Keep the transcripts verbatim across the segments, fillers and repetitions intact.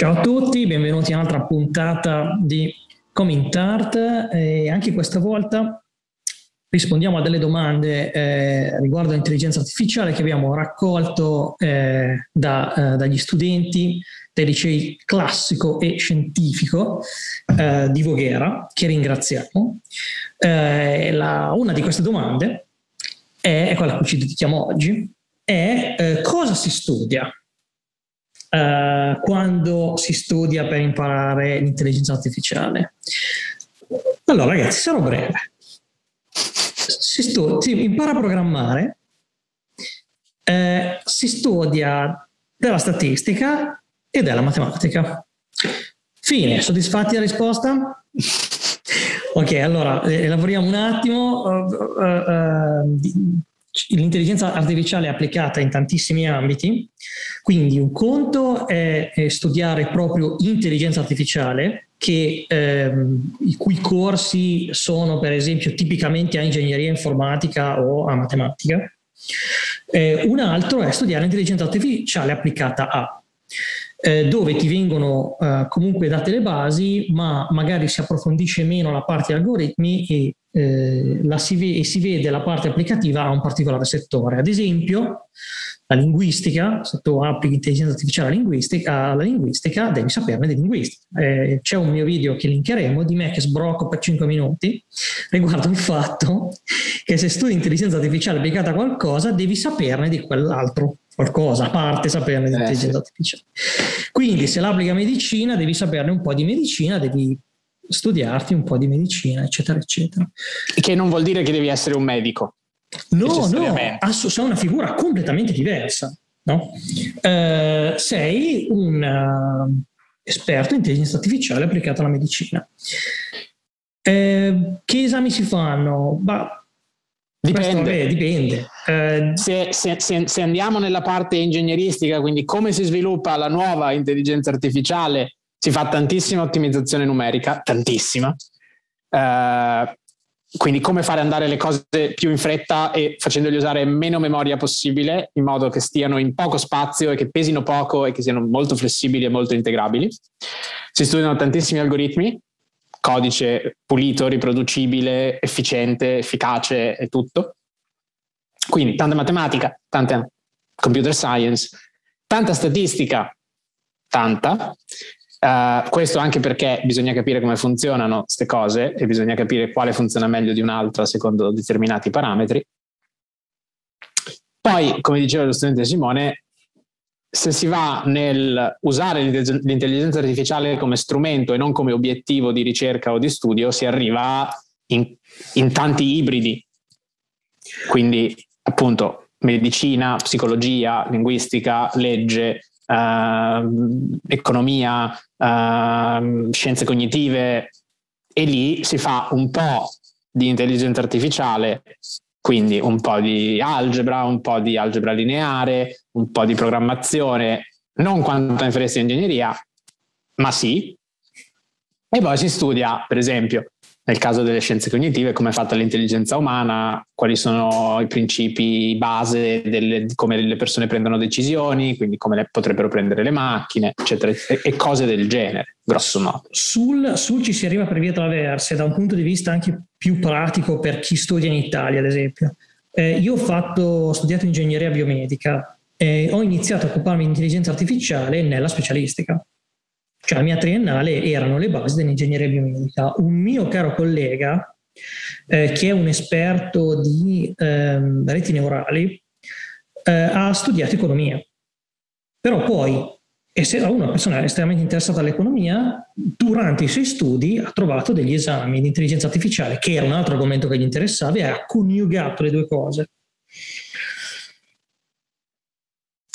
Ciao a tutti, benvenuti a un'altra puntata di CoMinTArt e anche questa volta rispondiamo a delle domande eh, riguardo all'intelligenza artificiale che abbiamo raccolto eh, da, eh, dagli studenti dei licei classico e scientifico eh, di Voghera, che ringraziamo. Eh, la, una di queste domande è, è quella a cui ci dedichiamo oggi, è eh, cosa si studia? Uh, quando si studia per imparare l'intelligenza artificiale? Allora ragazzi, sarò breve. Si, stu- si impara a programmare, eh, si studia della statistica e della matematica. Fine, soddisfatti della risposta? Ok, allora elaboriamo un attimo. Uh, uh, uh, L'intelligenza artificiale è applicata in tantissimi ambiti, quindi un conto è, è studiare proprio intelligenza artificiale, che, ehm, i cui corsi sono per esempio tipicamente a ingegneria informatica o a matematica. Eh, un altro è studiare intelligenza artificiale applicata a, eh, dove ti vengono eh, comunque date le basi, ma magari si approfondisce meno la parte algoritmi e Eh, la si ve- e si vede la parte applicativa a un particolare settore. Ad esempio la linguistica: se tu applichi intelligenza artificiale alla linguistica, alla linguistica devi saperne di linguistica. Eh, c'è un mio video che linkeremo di me che sbrocco per cinque minuti riguardo il fatto che se studi intelligenza artificiale applicata a qualcosa devi saperne di quell'altro qualcosa, a parte saperne di eh, intelligenza sì. artificiale. Quindi se l'applica medicina devi saperne un po' di medicina, devi studiarti un po' di medicina, eccetera, eccetera. Che non vuol dire che devi essere un medico. No, no, ass- sei una figura completamente diversa, no? Eh, sei un esperto in intelligenza artificiale applicata alla medicina. Eh, che esami si fanno? Bah, Dipende. Questo, beh, dipende. Eh, se, se, se, se andiamo nella parte ingegneristica, quindi come si sviluppa la nuova intelligenza artificiale, si fa tantissima ottimizzazione numerica, tantissima, uh, quindi come fare andare le cose più in fretta e facendogli usare meno memoria possibile, in modo che stiano in poco spazio e che pesino poco e che siano molto flessibili e molto integrabili. Si studiano tantissimi algoritmi, codice pulito, riproducibile, efficiente, efficace e tutto. Quindi tanta matematica, tanta computer science, tanta statistica, tanta. Uh, questo anche perché bisogna capire come funzionano queste cose e bisogna capire quale funziona meglio di un'altra secondo determinati parametri. Poi, come diceva lo studente Simone, se si va nel usare l'intelligenza artificiale come strumento e non come obiettivo di ricerca o di studio, si arriva in, in tanti ibridi, quindi appunto medicina, psicologia, linguistica, legge, Uh, economia, uh, scienze cognitive, e lì si fa un po' di intelligenza artificiale, quindi un po' di algebra, un po' di algebra lineare, un po' di programmazione, non quanta inferenza in ingegneria, ma sì. E poi si studia, per esempio, nel caso delle scienze cognitive, come è fatta l'intelligenza umana, quali sono i principi base delle, di come le persone prendono decisioni, quindi come le potrebbero prendere le macchine, eccetera, e cose del genere, grosso modo. Sul, sul ci si arriva per vie traverse, da un punto di vista anche più pratico per chi studia in Italia, ad esempio. Eh, io ho, fatto, ho studiato ingegneria biomedica e ho iniziato a occuparmi di intelligenza artificiale nella specialistica. Cioè la mia triennale erano le basi dell'ingegneria biomedica. Un mio caro collega, eh, che è un esperto di eh, reti neurali, eh, ha studiato economia. Però poi, essendo una persona estremamente interessata all'economia, durante i suoi studi ha trovato degli esami di intelligenza artificiale, che era un altro argomento che gli interessava, e ha coniugato le due cose.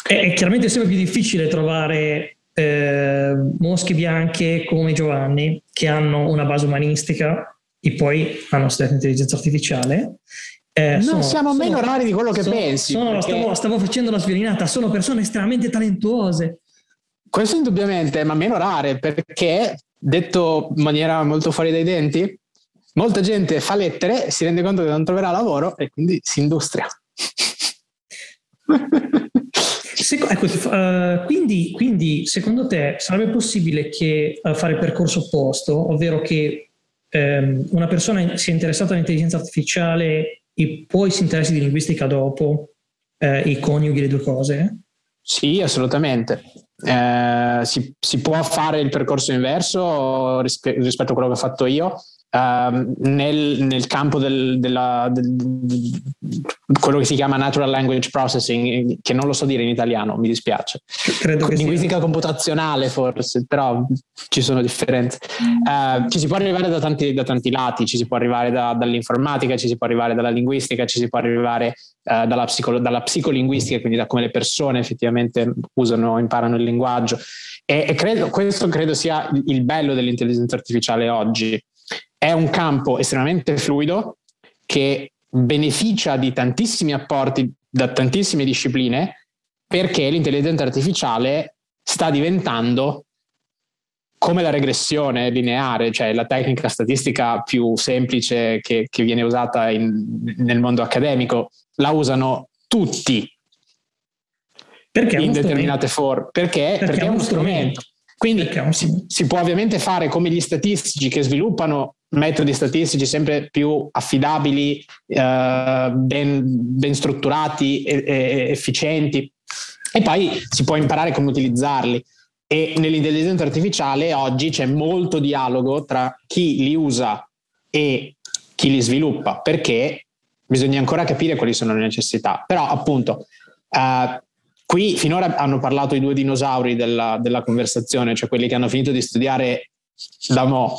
È, è chiaramente sempre più difficile trovare... Eh, mosche bianche come Giovanni, che hanno una base umanistica e poi hanno studiato intelligenza artificiale. Eh, no, sono, siamo sono, meno rari di quello che sono, pensi. Sono, perché... stavo, stavo facendo la sviolinata, sono persone estremamente talentuose. Questo indubbiamente, ma meno rare, perché, detto in maniera molto fuori dai denti, molta gente fa lettere, si rende conto che non troverà lavoro e quindi si industria. Seco- ecco, uh, quindi, quindi secondo te sarebbe possibile che uh, fare il percorso opposto, ovvero che um, una persona sia interessata all'intelligenza artificiale e poi si interessi di linguistica dopo uh, e coniughi le due cose? Sì, assolutamente. Eh, si, si può fare il percorso inverso rispe- rispetto a quello che ho fatto io. Uh, nel, nel campo del, della, del, del, quello che si chiama Natural Language Processing, che non lo so dire in italiano, mi dispiace. Credo che linguistica sia computazionale forse, però ci sono differenze. Uh, ci si può arrivare da tanti, da tanti lati, ci si può arrivare da, dall'informatica, ci si può arrivare dalla linguistica, ci si può arrivare uh, dalla, psicolo, dalla psicolinguistica, quindi da come le persone effettivamente usano, imparano il linguaggio. E, e credo, questo credo sia il bello dell'intelligenza artificiale oggi. È un campo estremamente fluido che beneficia di tantissimi apporti da tantissime discipline, perché l'intelligenza artificiale sta diventando come la regressione lineare, cioè la tecnica statistica più semplice che, che viene usata in, nel mondo accademico. La usano tutti perché in determinate forme, perché, perché, perché è uno strumento. strumento. Quindi si, si può ovviamente fare come gli statistici che sviluppano metodi statistici sempre più affidabili, eh, ben, ben strutturati e, e efficienti, e poi si può imparare come utilizzarli. E nell'intelligenza artificiale oggi c'è molto dialogo tra chi li usa e chi li sviluppa, perché bisogna ancora capire quali sono le necessità. Però appunto eh, qui finora hanno parlato i due dinosauri della, della conversazione, cioè quelli che hanno finito di studiare da mo'.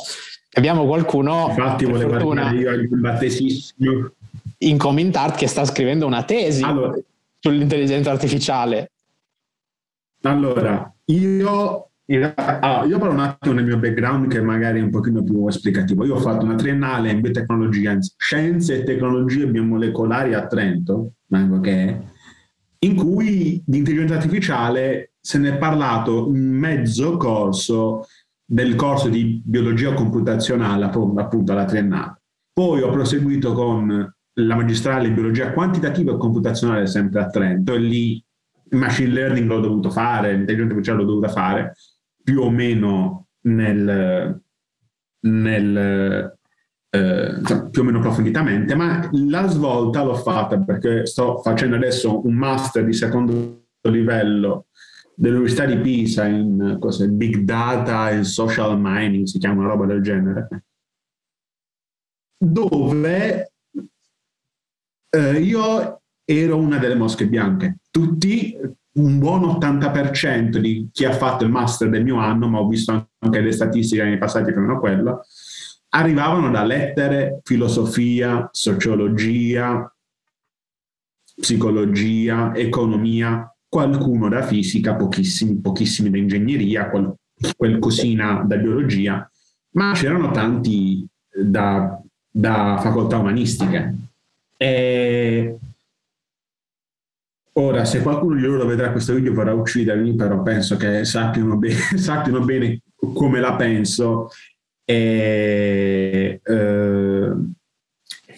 Abbiamo qualcuno, infatti volevo fortuna, io battesissimo in CoMinTArt, che sta scrivendo una tesi allora, sull'intelligenza artificiale. Allora, io, io, allora, io parlo un attimo del mio background, che magari è un pochino più esplicativo. Io ho fatto una triennale in biotecnologia, scienze e tecnologie biomolecolari a Trento, okay, in cui l'intelligenza artificiale se ne è parlato in mezzo corso del corso di biologia computazionale, appunto alla triennale. Poi ho proseguito con la magistrale in biologia quantitativa e computazionale sempre a Trento, e lì il machine learning l'ho dovuto fare, l'intelligenza artificiale l'ho dovuta fare più o meno nel, nel eh, più o meno approfonditamente, ma la svolta l'ho fatta perché sto facendo adesso un master di secondo livello dell'Università di Pisa in cos'è, Big Data and Social Mining, si chiama una roba del genere, dove eh, io ero una delle mosche bianche. Tutti, un buon ottanta per cento di chi ha fatto il master del mio anno, ma ho visto anche le statistiche nei passati più o meno quella, arrivavano da lettere, filosofia, sociologia, psicologia, economia, qualcuno da fisica, pochissimi, pochissimi da ingegneria, qual, quel cosina da biologia, ma c'erano tanti da, da facoltà umanistiche. E ora, se qualcuno di loro vedrà questo video vorrà uccidermi, però penso che sappiano, be- sappiano bene come la penso. E, eh,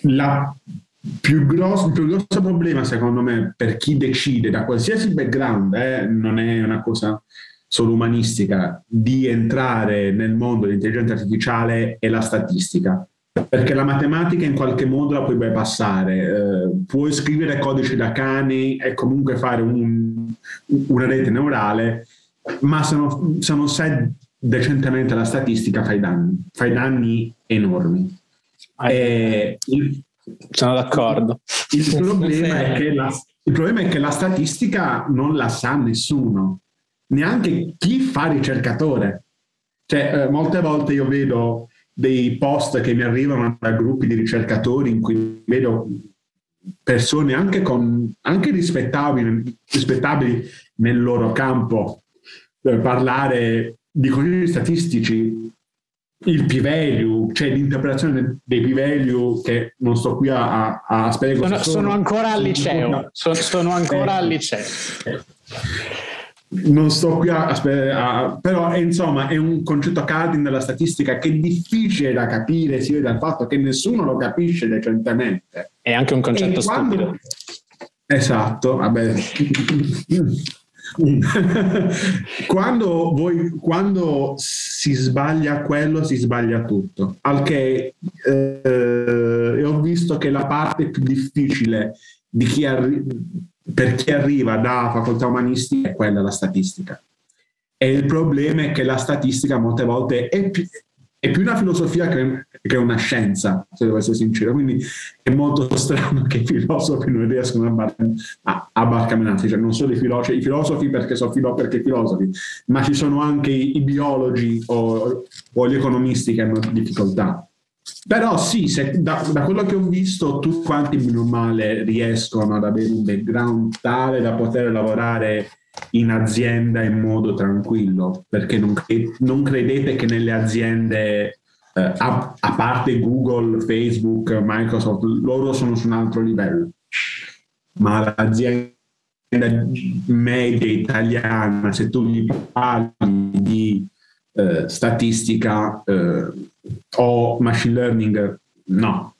la Più grosso, il più grosso problema, secondo me, per chi decide, da qualsiasi background, eh, non è una cosa solo umanistica, di entrare nel mondo dell'intelligenza artificiale è la statistica. Perché la matematica in qualche modo la puoi bypassare, eh, puoi scrivere codice da cani e comunque fare un, una rete neurale, ma se non, se non sai decentemente la statistica fai danni, fai danni enormi. Eh, il, Sono d'accordo. Il problema, è che la, il problema è che la statistica non la sa nessuno, neanche chi fa ricercatore. Cioè, eh, molte volte io vedo dei post che mi arrivano da gruppi di ricercatori in cui vedo persone anche, con, anche rispettabili, rispettabili nel loro campo eh, parlare di consigli statistici. Il p-value, cioè l'interpretazione dei p-value, che non sto qui a, a, a spiegare. Sono, sono, sono ancora al liceo, sono, sono ancora al liceo. Non sto qui a, a, a però è, insomma è un concetto cardine della statistica che è difficile da capire, si vede dal fatto che nessuno lo capisce decentemente. È anche un concetto quando, stupido. Esatto, vabbè. Quando, voi, quando si sbaglia quello, si sbaglia tutto. Ok, eh, eh, ho visto che la parte più difficile di chi arri- per chi arriva da facoltà umanistica è quella della statistica. E il problema è che la statistica molte volte è più, è più una filosofia che, che una scienza, se devo essere sincero. Quindi è molto strano che i filosofi non riescano a, bar- a, a barcamenarsi. Cioè, non solo i filosofi, i filosofi perché sono filo- perché filosofi, ma ci sono anche i, i biologi o, o gli economisti che hanno difficoltà. Però sì, se, da, da quello che ho visto, tutti quanti meno male riescono ad avere un background tale da poter lavorare in azienda in modo tranquillo, perché non, non credete che nelle aziende, eh, a, a parte Google, Facebook, Microsoft, loro sono su un altro livello, ma l'azienda media italiana, se tu gli parli di eh, statistica eh, o machine learning, no.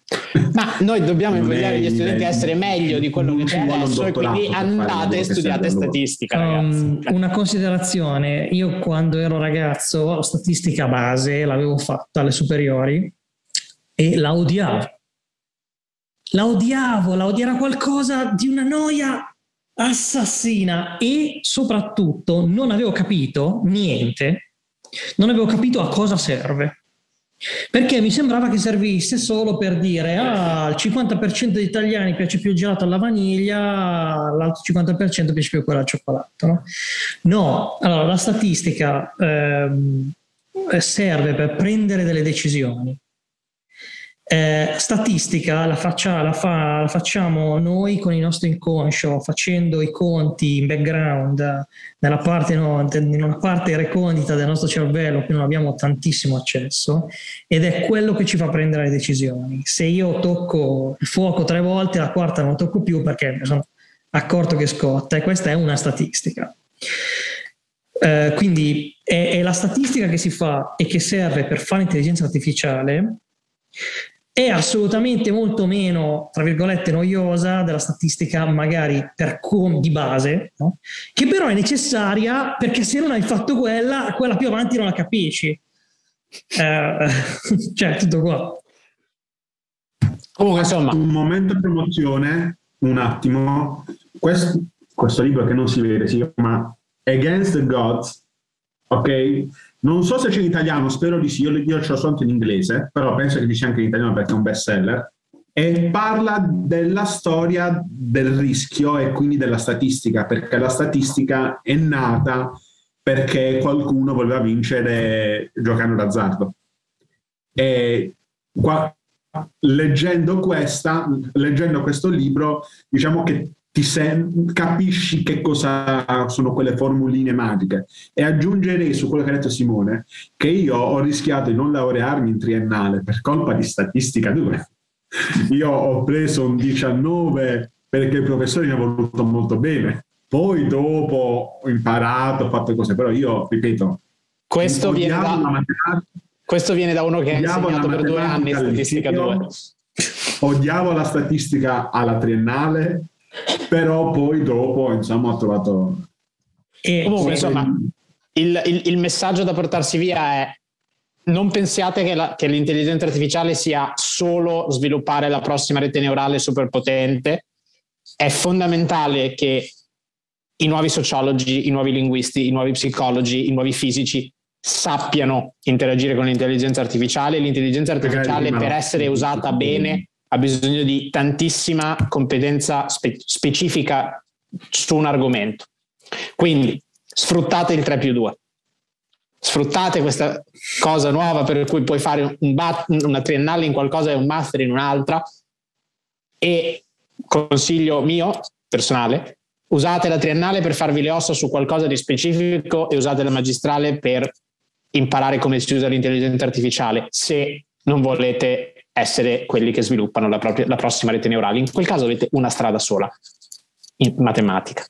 Ma noi dobbiamo invogliare gli studenti a essere meglio di quello che c'è adesso, e quindi andate e studiate statistica, ragazzi. Um, una considerazione: io quando ero ragazzo statistica base l'avevo fatta alle superiori e la odiavo la odiavo, la odiavo, era qualcosa di una noia assassina, e soprattutto non avevo capito niente, non avevo capito a cosa serve. Perché mi sembrava che servisse solo per dire: ah, il cinquanta per cento degli italiani piace più il gelato alla vaniglia, l'altro cinquanta per cento piace più quello al cioccolato, no? No, allora la statistica eh, serve per prendere delle decisioni. Eh, statistica la, faccia, la, fa, la facciamo noi con il nostro inconscio, facendo i conti in background, nella parte, no, in una parte recondita del nostro cervello che non abbiamo tantissimo accesso, ed è quello che ci fa prendere le decisioni. Se io tocco il fuoco tre volte, la quarta non lo tocco più perché mi sono accorto che scotta, e questa è una statistica. Eh, quindi è, è la statistica che si fa e che serve per fare intelligenza artificiale. È assolutamente molto meno, tra virgolette, noiosa della statistica magari per com- di base, no? Che però è necessaria, perché se non hai fatto quella, quella più avanti non la capisci. Eh, cioè, tutto qua. Comunque, insomma, un momento di promozione, un attimo. Questo, questo libro che non si vede si chiama Against the Gods, ok? Non so se c'è in italiano, spero di sì, io, io ce l'ho soltanto in inglese, però penso che ci sia anche in italiano perché è un best seller, e parla della storia del rischio e quindi della statistica, perché la statistica è nata perché qualcuno voleva vincere giocando d'azzardo. E qua, leggendo questa, leggendo questo libro, diciamo che ti sen- capisci che cosa sono quelle formuline magiche. E aggiungerei su quello che ha detto Simone che io ho rischiato di non laurearmi in triennale per colpa di statistica due. Io ho preso un diciannove perché il professore mi ha voluto molto bene, poi dopo ho imparato, ho fatto cose, però io ripeto, questo viene da, questo viene da uno che ha insegnato per due anni statistica due. Odiavo la statistica alla triennale, però poi dopo, insomma, ho trovato. E comunque, insomma, il, il, il messaggio da portarsi via è: non pensiate che, la, che l'intelligenza artificiale sia solo sviluppare la prossima rete neurale superpotente. È fondamentale che i nuovi sociologi, i nuovi linguisti, i nuovi psicologi, i nuovi fisici sappiano interagire con l'intelligenza artificiale. L'intelligenza artificiale, per essere usata bene, ha bisogno di tantissima competenza spe- specifica su un argomento. Quindi sfruttate il tre più due, sfruttate questa cosa nuova per cui puoi fare un bat- una triennale in qualcosa e un master in un'altra, e consiglio mio personale: usate la triennale per farvi le ossa su qualcosa di specifico e usate la magistrale per imparare come si usa l'intelligenza artificiale, se non volete essere quelli che sviluppano la, propria, la prossima rete neurale. In quel caso avete una strada sola, in matematica.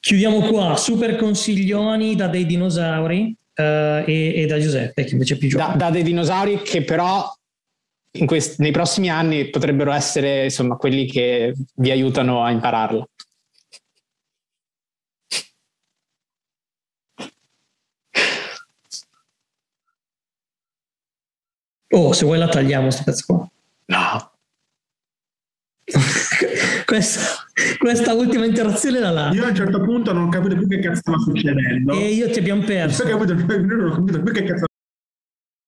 Chiudiamo qua, super consiglioni da dei dinosauri uh, e, e da Giuseppe, che invece è più giovane. Da, da dei dinosauri che però in questi, nei prossimi anni potrebbero essere, insomma, quelli che vi aiutano a impararlo. Oh, se vuoi la tagliamo sta cazzo qua. No. questa, questa ultima interazione era là. Io a un certo punto non ho capito più che cazzo stava succedendo. E io ti abbiamo perso. Non ho capito più che cazzo